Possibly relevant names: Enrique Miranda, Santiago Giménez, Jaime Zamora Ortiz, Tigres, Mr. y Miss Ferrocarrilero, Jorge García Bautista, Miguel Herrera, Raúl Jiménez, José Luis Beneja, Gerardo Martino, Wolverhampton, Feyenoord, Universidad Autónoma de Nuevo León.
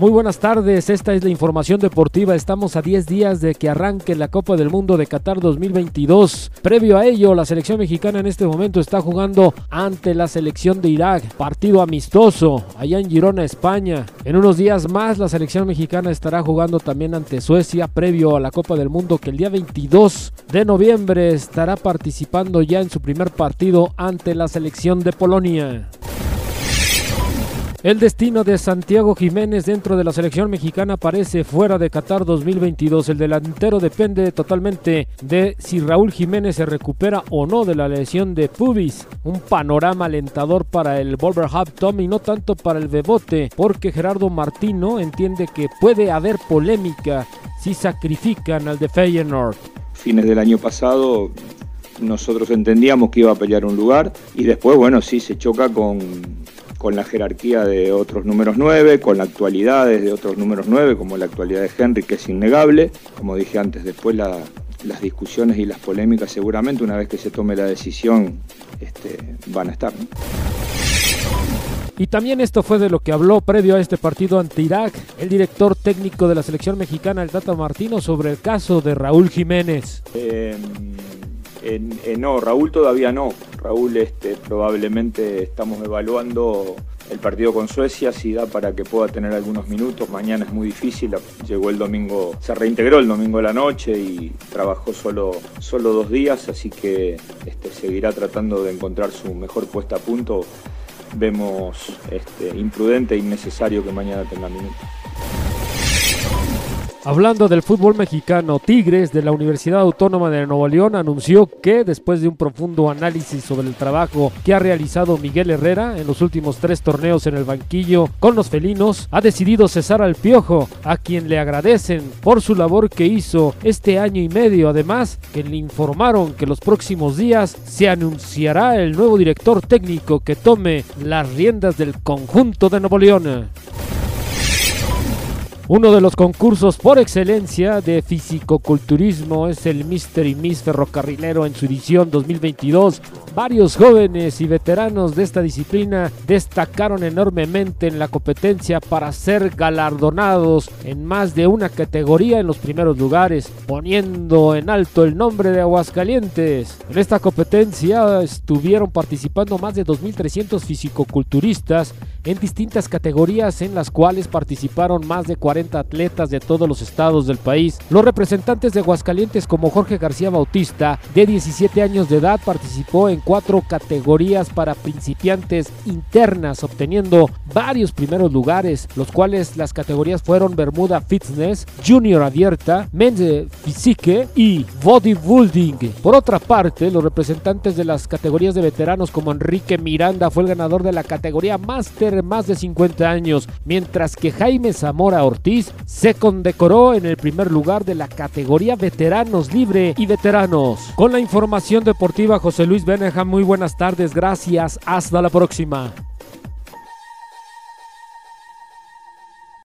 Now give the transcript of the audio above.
Muy buenas tardes, esta es la información deportiva. Estamos a 10 días de que arranque la Copa del Mundo de Qatar 2022. Previo a ello, la selección mexicana en este momento está jugando ante la selección de Irak, partido amistoso allá en Girona, España. En unos días más la selección mexicana estará jugando también ante Suecia, previo a la Copa del Mundo, que el día 22 de noviembre estará participando ya en su primer partido ante la selección de Polonia. El destino de Santiago Giménez dentro de la selección mexicana parece fuera de Qatar 2022. El delantero depende totalmente de si Raúl Jiménez se recupera o no de la lesión de pubis. Un panorama alentador para el Wolverhampton y no tanto para el Bebote, porque Gerardo Martino entiende que puede haber polémica si sacrifican al de Feyenoord. Fines del año pasado nosotros entendíamos que iba a pelear un lugar y después, bueno, sí se choca con la jerarquía de otros números 9, con la actualidad de otros números 9, como la actualidad de Henry, que es innegable. Como dije antes, después las discusiones y las polémicas seguramente, una vez que se tome la decisión, van a estar, ¿no? Y también esto fue de lo que habló previo a este partido ante Irak el director técnico de la selección mexicana, el Tata Martino, sobre el caso de Raúl Jiménez. No, Raúl todavía no. Raúl probablemente estamos evaluando el partido con Suecia, si da para que pueda tener algunos minutos. Mañana es muy difícil, llegó el domingo, se reintegró el domingo a la noche y trabajó solo 2 días, así que seguirá tratando de encontrar su mejor puesta a punto. Vemos imprudente e innecesario que mañana tenga minutos. Hablando del fútbol mexicano, Tigres de la Universidad Autónoma de Nuevo León anunció que, después de un profundo análisis sobre el trabajo que ha realizado Miguel Herrera en los últimos 3 torneos en el banquillo con los felinos, ha decidido cesar al Piojo, a quien le agradecen por su labor que hizo este año y medio. Además, que le informaron que los próximos días se anunciará el nuevo director técnico que tome las riendas del conjunto de Nuevo León. Uno de los concursos por excelencia de fisicoculturismo es el Mr. y Miss Ferrocarrilero en su edición 2022. Varios jóvenes y veteranos de esta disciplina destacaron enormemente en la competencia para ser galardonados en más de una categoría en los primeros lugares, poniendo en alto el nombre de Aguascalientes. En esta competencia estuvieron participando más de 2.300 fisicoculturistas en distintas categorías, en las cuales participaron más de 40 atletas de todos los estados del país. Los representantes de Aguascalientes, como Jorge García Bautista, de 17 años de edad, participó en 4 categorías para principiantes internas, obteniendo varios primeros lugares, los cuales las categorías fueron Bermuda Fitness, Junior Abierta, Men's Physique y Bodybuilding. Por otra parte, los representantes de las categorías de veteranos, como Enrique Miranda, fue el ganador de la categoría Master más de 50 años, mientras que Jaime Zamora Ortiz se condecoró en el primer lugar de la categoría veteranos libre y veteranos. Con la información deportiva, José Luis Beneja, muy buenas tardes, gracias, hasta la próxima.